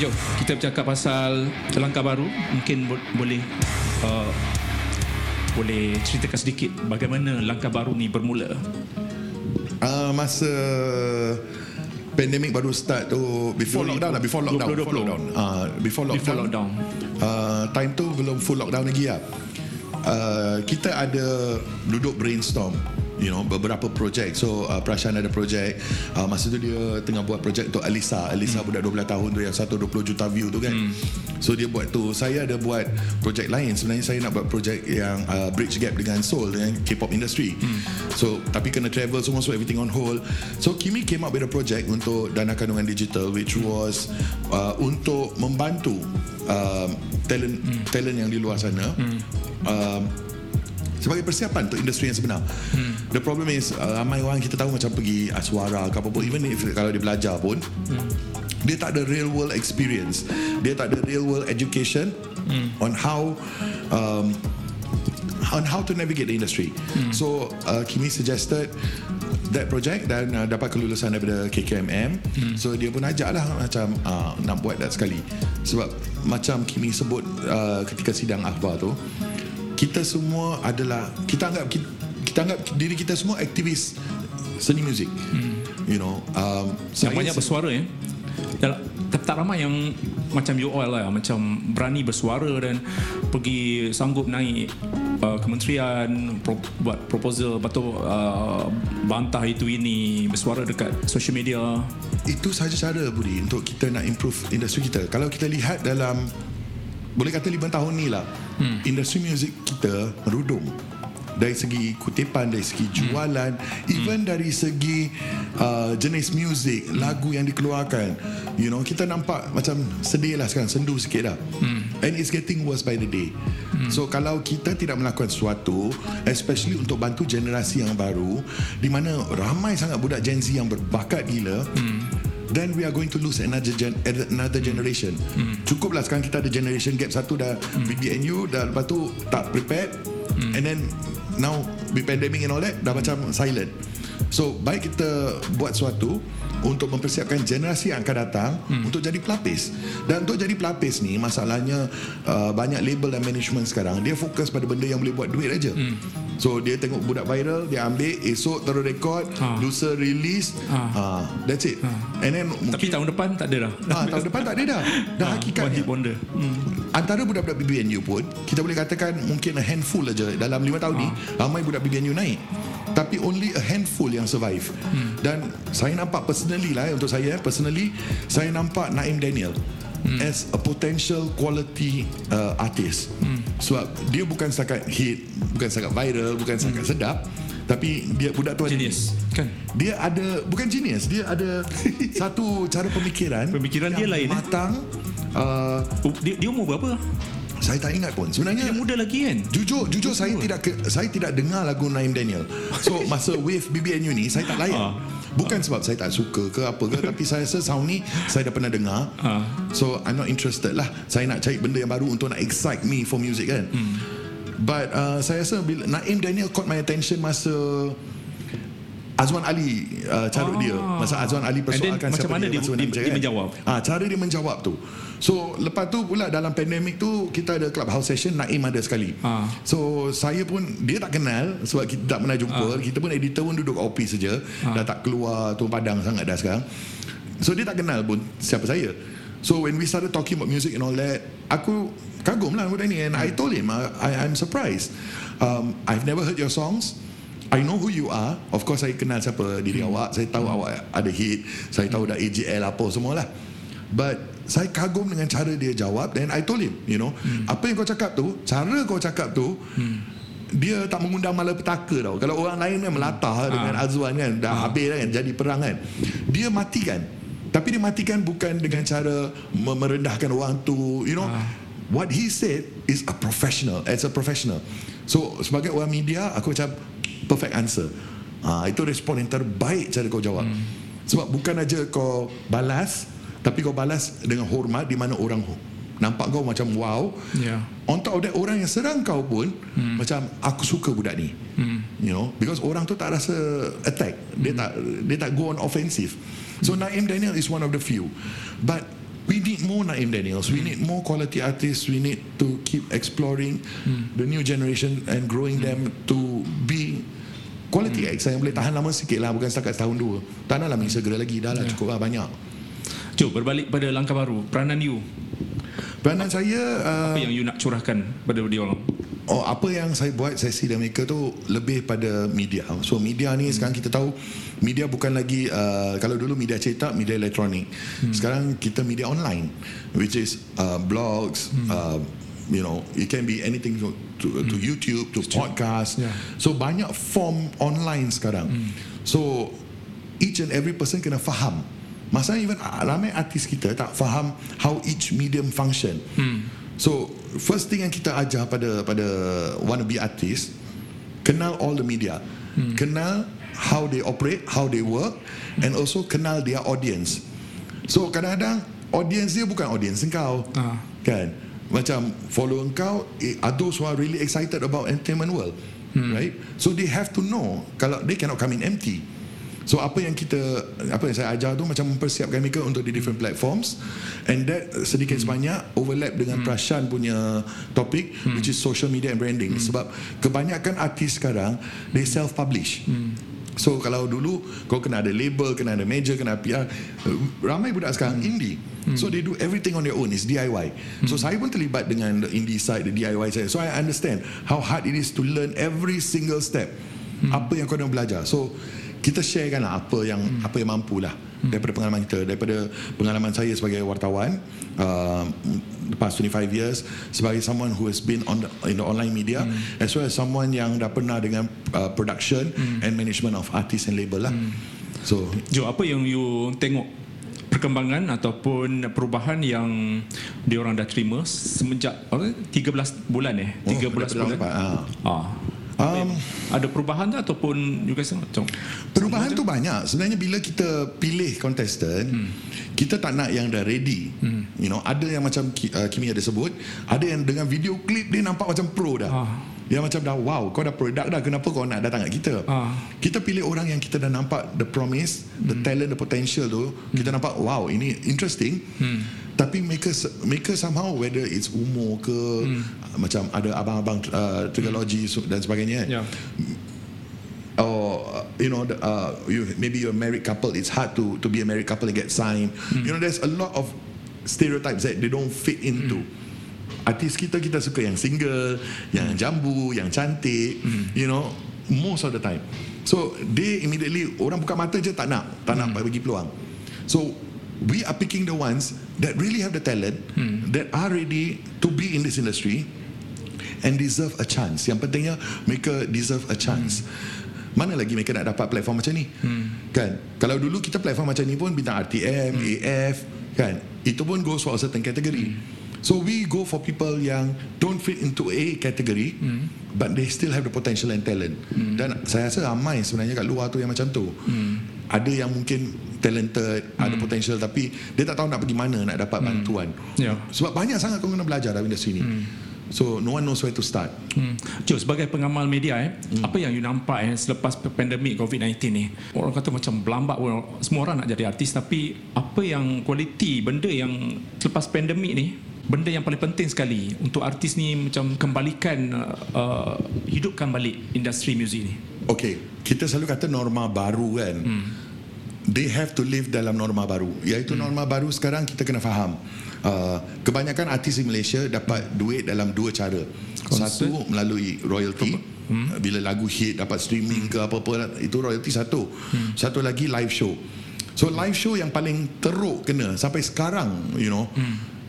jom kita bercakap pasal langkah baru. Mungkin boleh ceritakan sedikit bagaimana langkah baru ni bermula. Masa pandemik baru start tu, before lockdown. Time tu belum full lockdown lagi lah. Kita ada duduk brainstorm, you know, beberapa projek. So Prashan ada projek, masa tu dia tengah buat projek untuk Alisa budak 12 tahun tu yang 120 juta view tu kan. So dia buat tu. Saya ada buat projek lain. Sebenarnya saya nak buat projek yang bridge gap dengan Seoul, dengan K-pop industry. So tapi kena travel semua, so everything on hold. So Kimi came up with a project untuk dana kandungan digital, which was untuk membantu talent yang di luar sana sebagai persiapan untuk industri yang sebenar. The problem is ramai orang kita tahu macam pergi Aswara ke apa pun, even if kalau dia belajar pun dia tak ada real world experience, dia tak ada real world education on how to navigate the industry. So Kimi suggested that project dan dapat kelulusan daripada KKMM. So dia pun ajaklah macam nak buat that sekali. Sebab macam Kimi sebut ketika sidang akhbar tu, kita semua adalah kita anggap diri kita semua aktivis seni muzik. You know, yang banyak bersuara ya. Tak ramai yang macam you all lah, macam berani bersuara dan pergi sanggup naik kementerian, buat proposal, batu bantah itu ini, bersuara dekat social media. Itu sahaja cara Budi untuk kita nak improve industri kita. Kalau kita lihat dalam, boleh kata 5 tahun ni lah, industri muzik kita merudum. Dari segi kutipan, dari segi jualan, even dari segi jenis muzik, lagu yang dikeluarkan. You know, kita nampak macam sedih lah sekarang, sendu sikit dah. And it's getting worse by the day. So kalau kita tidak melakukan sesuatu, especially untuk bantu generasi yang baru, di mana ramai sangat budak Gen Z yang berbakat gila, then we are going to lose another generation. Cukuplah sekarang kita ada generation gap. Satu dah BDNU, dah lepas tu tak prepared, and then now with pandemic and all that, dah macam silent. So baik kita buat sesuatu untuk mempersiapkan generasi yang akan datang untuk jadi pelapis. Dan untuk jadi pelapis ni masalahnya banyak label dan management sekarang dia fokus pada benda yang boleh buat duit aja. So dia tengok budak viral, dia ambil, esok terus record, lusa release, that's it. And then tapi tahun depan tak ada dah. Tahun depan tak ada dah. Dah hakikatnya. Antara budak-budak BBNU pun kita boleh katakan mungkin a handful aja dalam 5 tahun ni ramai budak BBNU naik. Tapi only a handful yang survive. Dan saya nampak personally, saya nampak Na'im Daniel as a potential quality artist. Sebab dia bukan setakat hit, bukan setakat viral, bukan setakat sedap, tapi dia budak tu genius kan. Dia ada, bukan genius, dia ada satu cara pemikiran dia lain matang. Dia umur berapa? Saya tak ingat pun. Sebenarnya dia muda lagi kan. Jujur saya tidak dengar lagu Na'im Daniel. So masa wave BBNU ni saya tak layan. Bukan sebab saya tak suka ke apa ke, tapi saya rasa sound ni saya dah pernah dengar. So I'm not interested lah. Saya nak cari benda yang baru untuk nak excite me for music kan. But saya rasa bila Na'im Daniel caught my attention masa Azwan Ali carut dia. Masa Azwan Ali persoalkan siapa macam mana dia menjawab. Cara dia menjawab tu. So lepas tu pula dalam pandemik tu kita ada clubhouse session, Na'im ada sekali. So saya pun, dia tak kenal sebab kita tak pernah jumpa. Kita pun editor pun duduk office saja. Dah tak keluar tu padang sangat dah sekarang. So dia tak kenal pun siapa saya. So when we started talking about music and all that, aku kagum lah budak ni. And I told him I'm surprised. I've never heard your songs, I know who you are. Of course saya kenal siapa diri awak, saya tahu awak ada hit, saya tahu dah AGL apa semualah. But saya kagum dengan cara dia jawab. Then I told him, you know, apa yang kau cakap tu, cara kau cakap tu, dia tak mengundang malapetaka tau. Kalau orang lain kan melatah dengan Azwan kan, dah habis kan, jadi perang kan. Dia matikan. Tapi dia matikan bukan dengan cara merendahkan orang tu, you know. What he said is a professional, as a professional. So sebagai orang media, aku macam perfect answer. Itu respon yang terbaik cara kau jawab. Sebab bukan aja kau balas, tapi kau balas dengan hormat, di mana orang nampak kau macam wow. On top of that, orang yang serang kau pun macam aku suka budak ni. You know, because orang tu tak rasa attack. Dia tak go on offensive. So Na'im Daniel is one of the few. But we need more Na'im Daniels. We need more quality artists. We need to keep exploring the new generation and growing them to be quality acts yang boleh tahan lama sikit lah, bukan setakat setahun dua. Tak nak lah Malaysia segera lagi, dah lah cukup lah banyak. Jom berbalik pada langkah baru. Peranan you, peranan saya, apa yang you nak curahkan pada dia orang? Oh, apa yang saya buat sesi dan mereka tu lebih pada media. So media ni sekarang kita tahu media bukan lagi kalau dulu media cetak, media elektronik. Sekarang kita media online, which is blogs, you know, it can be anything to YouTube, to podcast. So banyak form online sekarang. So each and every person kena faham. Masalahnya even ramai artis kita tak faham how each medium function. So first thing yang kita ajar pada wannabe artist, kenal all the media, kenal how they operate, how they work, and also kenal their audience. So kadang-kadang audience dia bukan audience engkau, kan? Macam follow engkau are those who are really excited about entertainment world, right? So they have to know, kalau they cannot come in empty. So apa yang saya ajar tu macam mempersiapkan mereka untuk di different platforms, and that sedikit sebanyak overlap dengan Prashan punya topik, which is social media and branding. Sebab kebanyakan artis sekarang they self publish. So kalau dulu kau kena ada label, kena ada major, kena PR, ramai budak sekarang indie. So they do everything on their own, it's DIY. So saya pun terlibat dengan the indie side, the DIY side. So I understand how hard it is to learn every single step. Apa yang kau nak belajar. So kita sharekan lah apa yang mampulah daripada pengalaman kita, daripada pengalaman saya sebagai wartawan the past 25 years sebagai someone who has been in the online media, as well as someone yang dah pernah dengan production and management of artists and label lah. So Jo, apa yang you tengok perkembangan ataupun perubahan yang diorang dah terima semenjak 13 bulan 13 bulan ada perubahan tak ataupun you guys macam? Perubahan tu banyak. Sebenarnya bila kita pilih contestant, kita tak nak yang dah ready. You know, ada yang macam Kimi ada sebut, ada yang dengan video clip dia nampak macam pro dah. Dia macam dah wow, kau dah produk dah, kenapa kau nak datang kat kita? Kita pilih orang yang kita dah nampak the promise, the talent, the potential tu. Kita nampak wow, ini interesting. Tapi mereka somehow, whether it's umur ke, macam ada abang-abang teknologi dan sebagainya, or you know, maybe you're a married couple, it's hard to be a married couple and get signed. You know, there's a lot of stereotypes that they don't fit into. Artis kita suka yang single, yang jambu, yang cantik, you know, most of the time. So they immediately, orang buka mata je tak nak bagi peluang. So we are picking the ones that really have the talent, that are ready to be in this industry and deserve a chance. Yang pentingnya mereka deserve a chance. Mana lagi mereka nak dapat platform macam ni? Kan? Kalau dulu kita platform macam ni pun bintang RTM, AF, kan? Itu pun goes for a certain category. So we go for people yang don't fit into a category, but they still have the potential and talent. Dan saya rasa ramai sebenarnya kat luar tu yang macam tu. Ada yang mungkin talented, ada potential, tapi dia tak tahu nak pergi mana nak dapat bantuan. Sebab banyak sangat kau kena belajar dalam industri ni. So no one knows where to start. Cuk, sebagai pengamal media, apa yang you nampak selepas pandemik COVID-19 ni? Orang kata macam berlambak, semua orang nak jadi artis, tapi apa yang kualiti benda yang selepas pandemik ni, benda yang paling penting sekali untuk artis ni macam kembalikan, hidupkan balik industri muzik ni? Okay, kita selalu kata norma baru kan. They have to live dalam norma baru, iaitu norma baru sekarang kita kena faham. Kebanyakan artis di Malaysia dapat duit dalam dua cara. Satu melalui royalty, bila lagu hit dapat streaming ke apa-apa, itu royalty satu. Satu lagi live show. So live show yang paling teruk kena sampai sekarang, you know.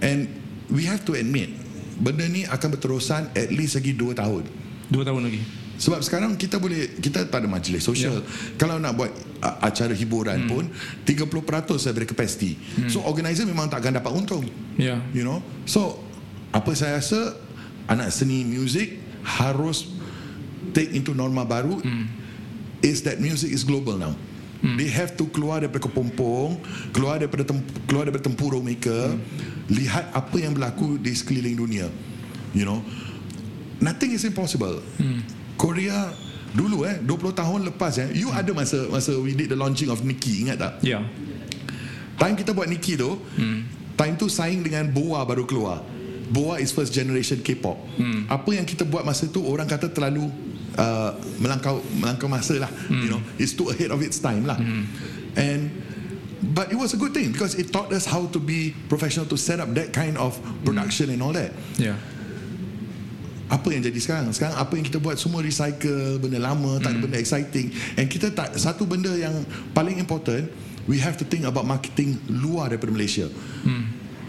And we have to admit, benda ni akan berterusan at least lagi 2 tahun. 2 tahun lagi. Sebab sekarang kita tak ada majlis sosial. Kalau nak buat acara hiburan pun 30% daripada kapasiti. So organizer memang tak akan dapat untung. You know. So apa saya rasa anak seni muzik harus take into norma baru is that music is global now. They have to keluar daripada kepompong, keluar daripada tempurung mereka, lihat apa yang berlaku di sekeliling dunia. You know, nothing is impossible. Korea dulu 20 tahun lepas you ada masa we did the launching of Nicki, ingat tak? Time kita buat Nicki tu, Time tu saing dengan Boa baru keluar. Boa is first generation K-pop. Apa yang kita buat masa tu, orang kata terlalu melangkau masa lah. You know, it's too ahead of its time lah. But it was a good thing because it taught us how to be professional, to set up that kind of production and all that. Yeah. Apa yang jadi sekarang? Sekarang apa yang kita buat semua recycle, benda lama, tak ada benda exciting. And kita tak, satu benda yang paling important, we have to think about marketing luar daripada Malaysia.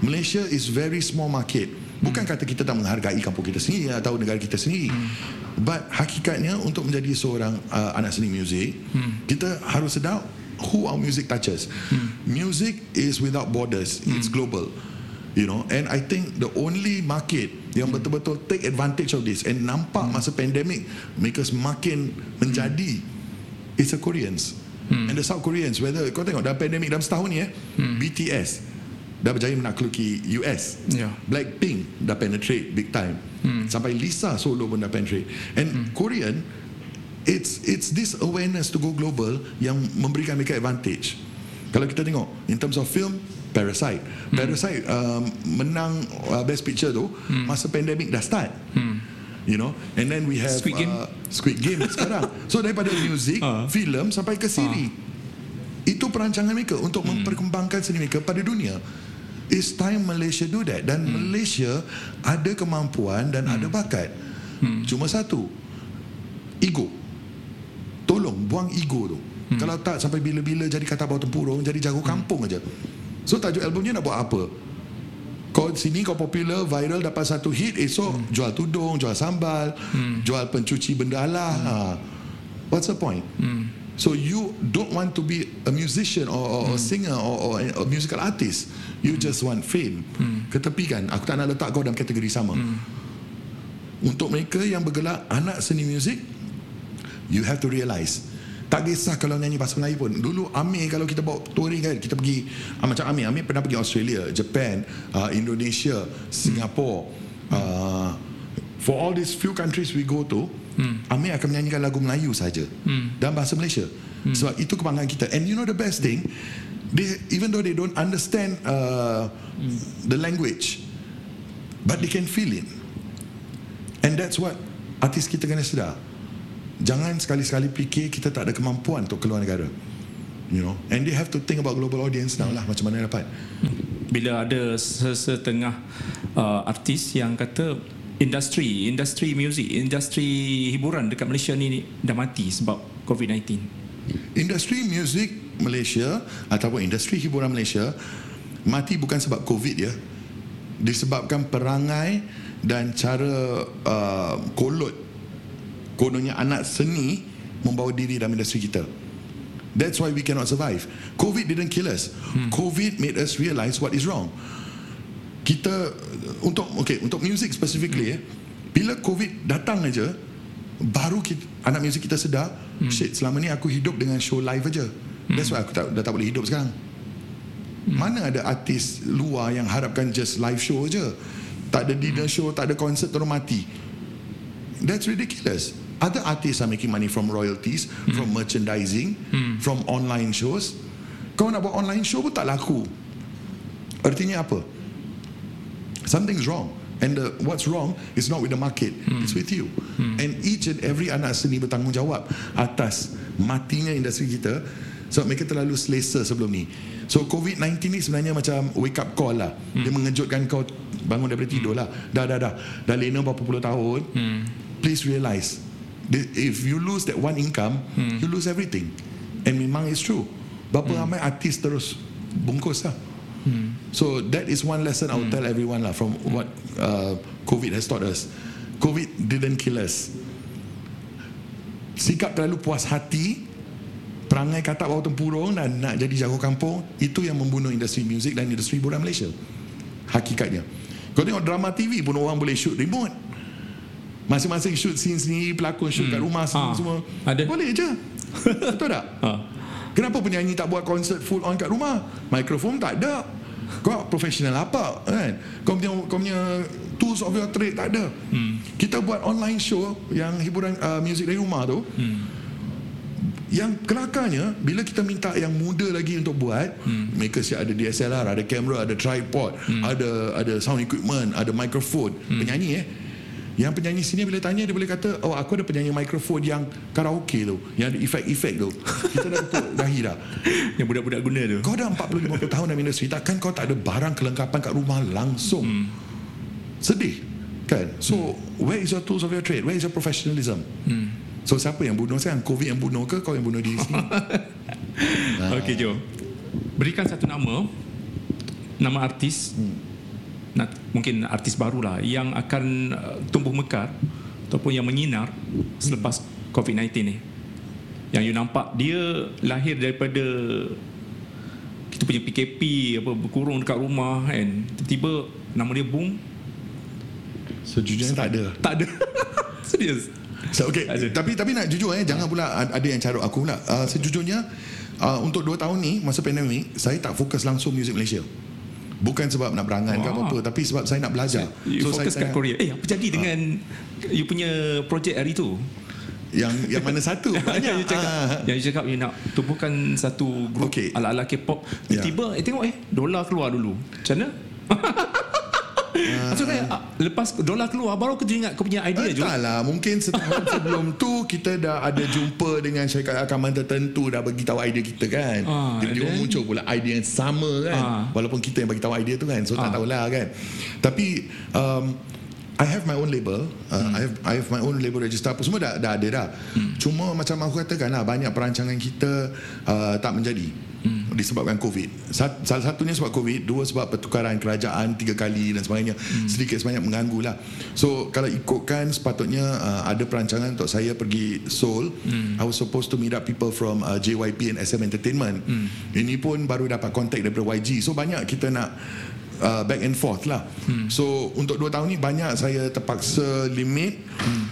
Malaysia is very small market. Bukan kata kita tak menghargai kampung kita sendiri atau negara kita sendiri. But hakikatnya untuk menjadi seorang anak seni muzik, kita harus sedar who our music touches. Music is without borders. It's global. You know, and I think the only market yang betul-betul take advantage of this and nampak masa pandemic mereka semakin menjadi it's the Koreans and the South Koreans. Whether kau tengok dalam pandemic dalam setahun ni BTS dah berjaya menakluki US, Blackpink dah penetrate big time, sampai Lisa solo pun dah penetrate. And Korean, it's this awareness to go global yang memberikan mereka advantage. Kalau kita tengok in terms of film, Parasite menang Best Picture tu masa pandemik dah start. You know, and then we have Squid Game sekarang. So daripada music, film sampai ke siri, itu perancangan mereka untuk memperkembangkan seni mereka pada dunia. It's time Malaysia do that. Dan Malaysia ada kemampuan dan ada bakat. Cuma satu, ego. Tolong buang ego tu. Kalau tak, sampai bila-bila jadi kata bawah tempurung, jadi jago kampung aja. So tajuk albumnya nak buat apa? Kau sini kau popular, viral, dapat satu hit, esok jual tudung, jual sambal, jual pencuci benda lah. What's the point? So you don't want to be a musician or a singer or a musical artist. You just want fame. Ketepikan. Aku tak nak letak kau dalam kategori sama. Untuk mereka yang bergelar anak seni muzik, you have to realise, tak kisah kalau nyanyi bahasa Melayu pun. Dulu Amir, kalau kita bawa touring kan, kita pergi macam Amir pernah pergi Australia, Japan, Indonesia, Singapore, for all these few countries we go to, Amir akan menyanyikan lagu Melayu saja dalam bahasa Malaysia. Sebab itu kebanggaan kita. And you know the best thing, they, even though they don't understand the language, but they can feel it. And that's what artis kita kena sedar. Jangan sekali-sekali fikir kita tak ada kemampuan untuk keluar negara. You know, and they have to think about global audience now lah, macam mana dapat. Bila ada setengah artis yang kata industri muzik, industri hiburan dekat Malaysia ni dah mati sebab COVID-19. Industri muzik Malaysia ataupun industri hiburan Malaysia mati bukan sebab COVID ya. Disebabkan perangai dan cara kolot kononnya anak seni membawa diri dalam industri kita. That's why we cannot survive. COVID didn't kill us. COVID made us realise what is wrong. Kita untuk music specifically, bila COVID datang aja, baru kita, anak music kita sedar, shit, selama ni aku hidup dengan show live aja. That's why aku dah tak boleh hidup sekarang. Mana ada artis luar yang harapkan just live show aja, tak ada dinner show, tak ada konsert, terus mati. That's ridiculous. Other artists are making money from royalties, from merchandising, from online shows. Kau nak buat online show pun tak laku. Artinya apa? Something's wrong. And what's wrong is not with the market, it's with you. And each and every anak seni bertanggungjawab atas matinya industri kita sebab mereka terlalu selesa sebelum ni. So COVID-19 ni sebenarnya macam wake up call lah. Dia mengejutkan kau bangun daripada tidur lah. Dah lena berapa puluh tahun. Please realise, if you lose that one income, you lose everything. And memang it's true. Berapa ramai artis terus bungkus lah. So that is one lesson I will tell everyone lah, from what COVID has taught us. COVID didn't kill us. Sikap terlalu puas hati, perangai kata bawah tempurung dan nak jadi jago kampung, itu yang membunuh industri muzik dan industri hiburan Malaysia. Hakikatnya, kau tengok drama TV pun orang boleh shoot remote, masing-masing shoot scene sendiri, pelakon shoot kat rumah semua. Ada. Boleh je. Betul tak? Kenapa penyanyi tak buat konsert full on kat rumah? Mikrofon tak ada. Kau professional apa kan? Kau punya tools of your trade tak ada. Kita buat online show yang hiburan muzik dari rumah tu, Yang kelakarnya, bila kita minta yang muda lagi untuk buat, mereka siap ada DSLR, ada kamera, ada tripod, ada sound equipment, ada microphone. Penyanyi yang penyanyi sini bila tanya, dia boleh kata, oh aku ada penyanyi mikrofon yang karaoke tu, yang ada efek-efek tu. Kita dah betul dahi dah. Yang budak-budak guna tu. Kau dah 40-50 tahun dalam industri, takkan kau tak ada barang kelengkapan kat rumah langsung? Sedih kan? So where is your tools of your trade? Where is your professionalism? So siapa yang bunuh sekarang? COVID yang bunuh ke kau yang bunuh diri sini? Okay, jom. Berikan satu nama, nama artis, mungkin artis barulah yang akan tumbuh mekar ataupun yang menyinar selepas COVID-19 ni, yang you nampak dia lahir daripada kita punya PKP, apa, berkurung dekat rumah kan, tiba-tiba nama dia boom. Sejujurnya tak ada serius. So, okay. Tapi nak jujur jangan pula ada yang carut aku pula. Sejujurnya untuk 2 tahun ni masa pandemik, saya tak fokus langsung muzik Malaysia. Bukan sebab nak berangan ke apa-apa, tapi sebab saya nak belajar. You fokus kat Korea. Apa jadi dengan you punya projek hari tu? Yang mana satu? Banyak. You cakap you nak tumpukan satu grup ala-ala K-pop. Tiba-tiba tengok dolar keluar dulu. Macam mana? So, saya lepas dolar keluar baru aku ingat kau punya idea juga. Entahlah, mungkin setahun sebelum tu kita dah ada jumpa dengan syarikat rakaman tertentu, dah bagi tahu idea kita kan. Tiba-tiba muncul pula idea yang sama kan. Walaupun kita yang bagi tahu idea tu kan. So tak tahulah kan. Tapi I have my own label, I have my own label register, apa semua dah ada dah. Cuma macam aku katakan lah, banyak perancangan kita tak menjadi disebabkan COVID. Salah satunya sebab COVID, 2 sebab pertukaran kerajaan 3 kali dan sebagainya. Sedikit sebanyak mengganggu lah. So kalau ikutkan sepatutnya ada perancangan untuk saya pergi Seoul. I was supposed to meet up people from JYP and SM Entertainment. Ini pun baru dapat contact daripada YG. So banyak kita nak back and forth lah. So untuk 2 tahun ni banyak saya terpaksa limit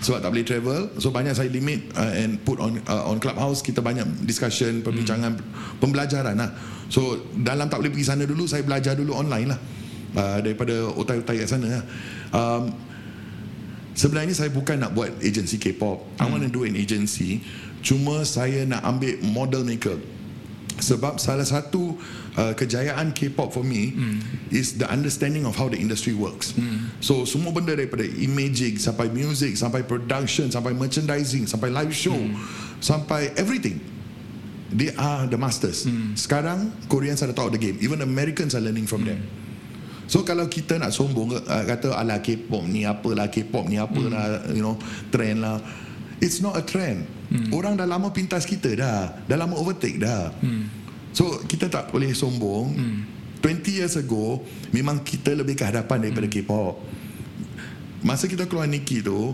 sebab tak boleh travel. So banyak saya limit and put on Clubhouse. Kita banyak discussion, perbincangan, pembelajaran lah. So dalam tak boleh pergi sana dulu, saya belajar dulu online lah, daripada otai-otai kat sana lah. Sebenarnya saya bukan nak buat agency K-pop. I want to do an agency. Cuma saya nak ambil model maker. Sebab salah satu kejayaan K-pop for me is the understanding of how the industry works. So semua benda daripada imaging sampai music, sampai production, sampai merchandising, sampai live show, sampai everything, they are the masters. Sekarang Koreans are the top of the game. Even Americans are learning from them. So kalau kita nak sombong kata ala K-pop ni apalah, K-pop ni apalah, you know, trend lah. It's not a trend. Orang dah lama pintas kita dah. Dah lama overtake dah. So kita tak boleh sombong. 20 years ago memang kita lebih ke hadapan daripada K-pop. Masa kita keluar Nicki tu,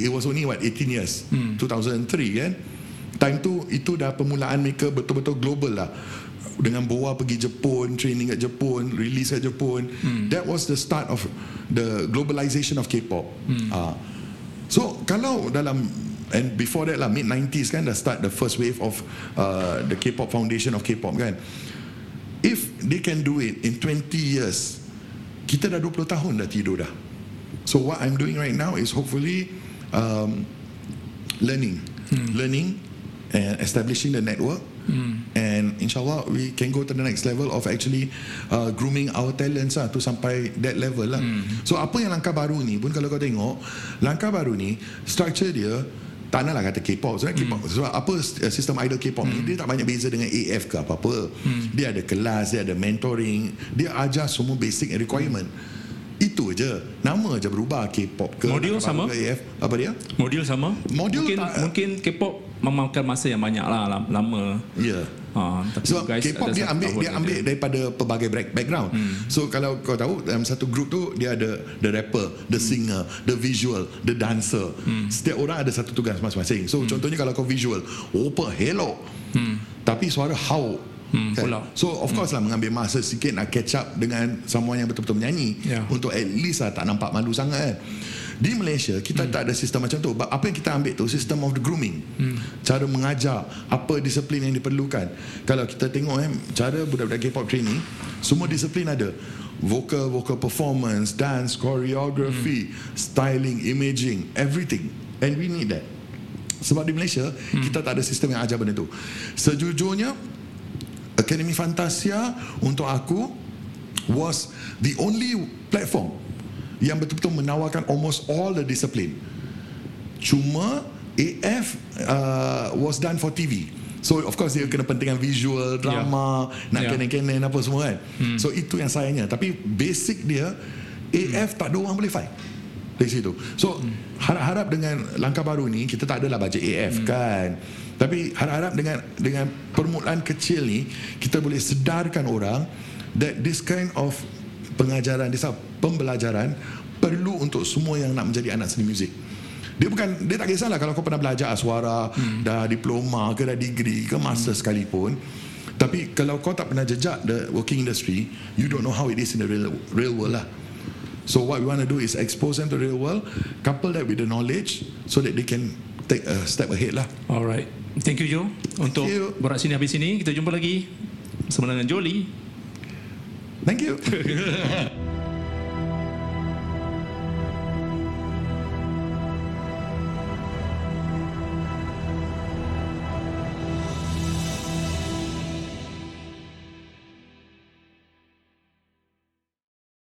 it was only what, 18 years 2003 kan. Time tu, itu dah permulaan mereka betul-betul global lah. Dengan Boa pergi Jepun, training kat Jepun, release kat Jepun. That was the start of the globalization of K-pop. So kalau dalam, and before that lah, mid-90s kan dah start the first wave of the K-pop foundation of K-pop kan. If they can do it in 20 years, kita dah 20 tahun dah tidur dah. So what I'm doing right now is hopefully learning and establishing the network. And insyaAllah we can go to the next level of actually grooming our talents lah, tu sampai that level lah. So apa yang langkah baru ni pun kalau kau tengok, langkah baru ni structure dia tak naklah kata K-pop. Sebenarnya K-pop, sebab apa sistem idol K-pop ni, dia tak banyak beza dengan AF ke apa-apa. Dia ada kelas, dia ada mentoring, dia ajar semua basic requirement. Itu je. Nama je berubah, K-pop ke modul sama ke AF, apa dia? Modul sama. Modul mungkin K-pop memakan masa yang banyak lah, lama. Ya. Sebab K-pop dia ambil daripada pelbagai background. So kalau kau tahu dalam satu group tu, dia ada the rapper, the singer, the visual, the dancer. Setiap orang ada satu tugas masing-masing. So contohnya kalau kau visual, opa hello, tapi suara how. So of course lah mengambil masa sikit nak catch up dengan someone yang betul-betul menyanyi, untuk at least lah tak nampak malu sangat kan. Di Malaysia kita tak ada sistem macam tu. Apa yang kita ambil tu system of the grooming, cara mengajar, apa disiplin yang diperlukan. Kalau kita tengok cara budak-budak K-pop trainee, semua disiplin ada. Vocal performance, dance, choreography, styling, imaging, everything. And we need that. Sebab di Malaysia kita tak ada sistem yang ajar benda tu. Sejujurnya Academy Fantasia untuk aku was the only platform yang betul-betul menawarkan almost all the discipline. Cuma AF was done for TV. So of course dia kena pentingan visual, drama, nak kenen-kenen apa semua kan. So itu yang sayangnya. Tapi basic dia AF tak ada orang boleh fight dari situ. So harap-harap dengan langkah baru ni, kita tak adalah bajet AF kan. Tapi harap-harap dengan permulaan kecil ni, kita boleh sedarkan orang that this kind of pengajaran, this kind of pembelajaran perlu untuk semua yang nak menjadi anak seni muzik. Dia tak kisahlah kalau kau pernah belajar aswara, dah diploma ke dah degree ke master sekalipun. Tapi kalau kau tak pernah jejak the working industry, you don't know how it is in the real world lah. So what we want to do is expose them to the real world, couple that with the knowledge so that they can take a step ahead lah. Alright, thank you Joe. Untuk borak sini habis sini, kita jumpa lagi bersama dengan Jolie. Thank you.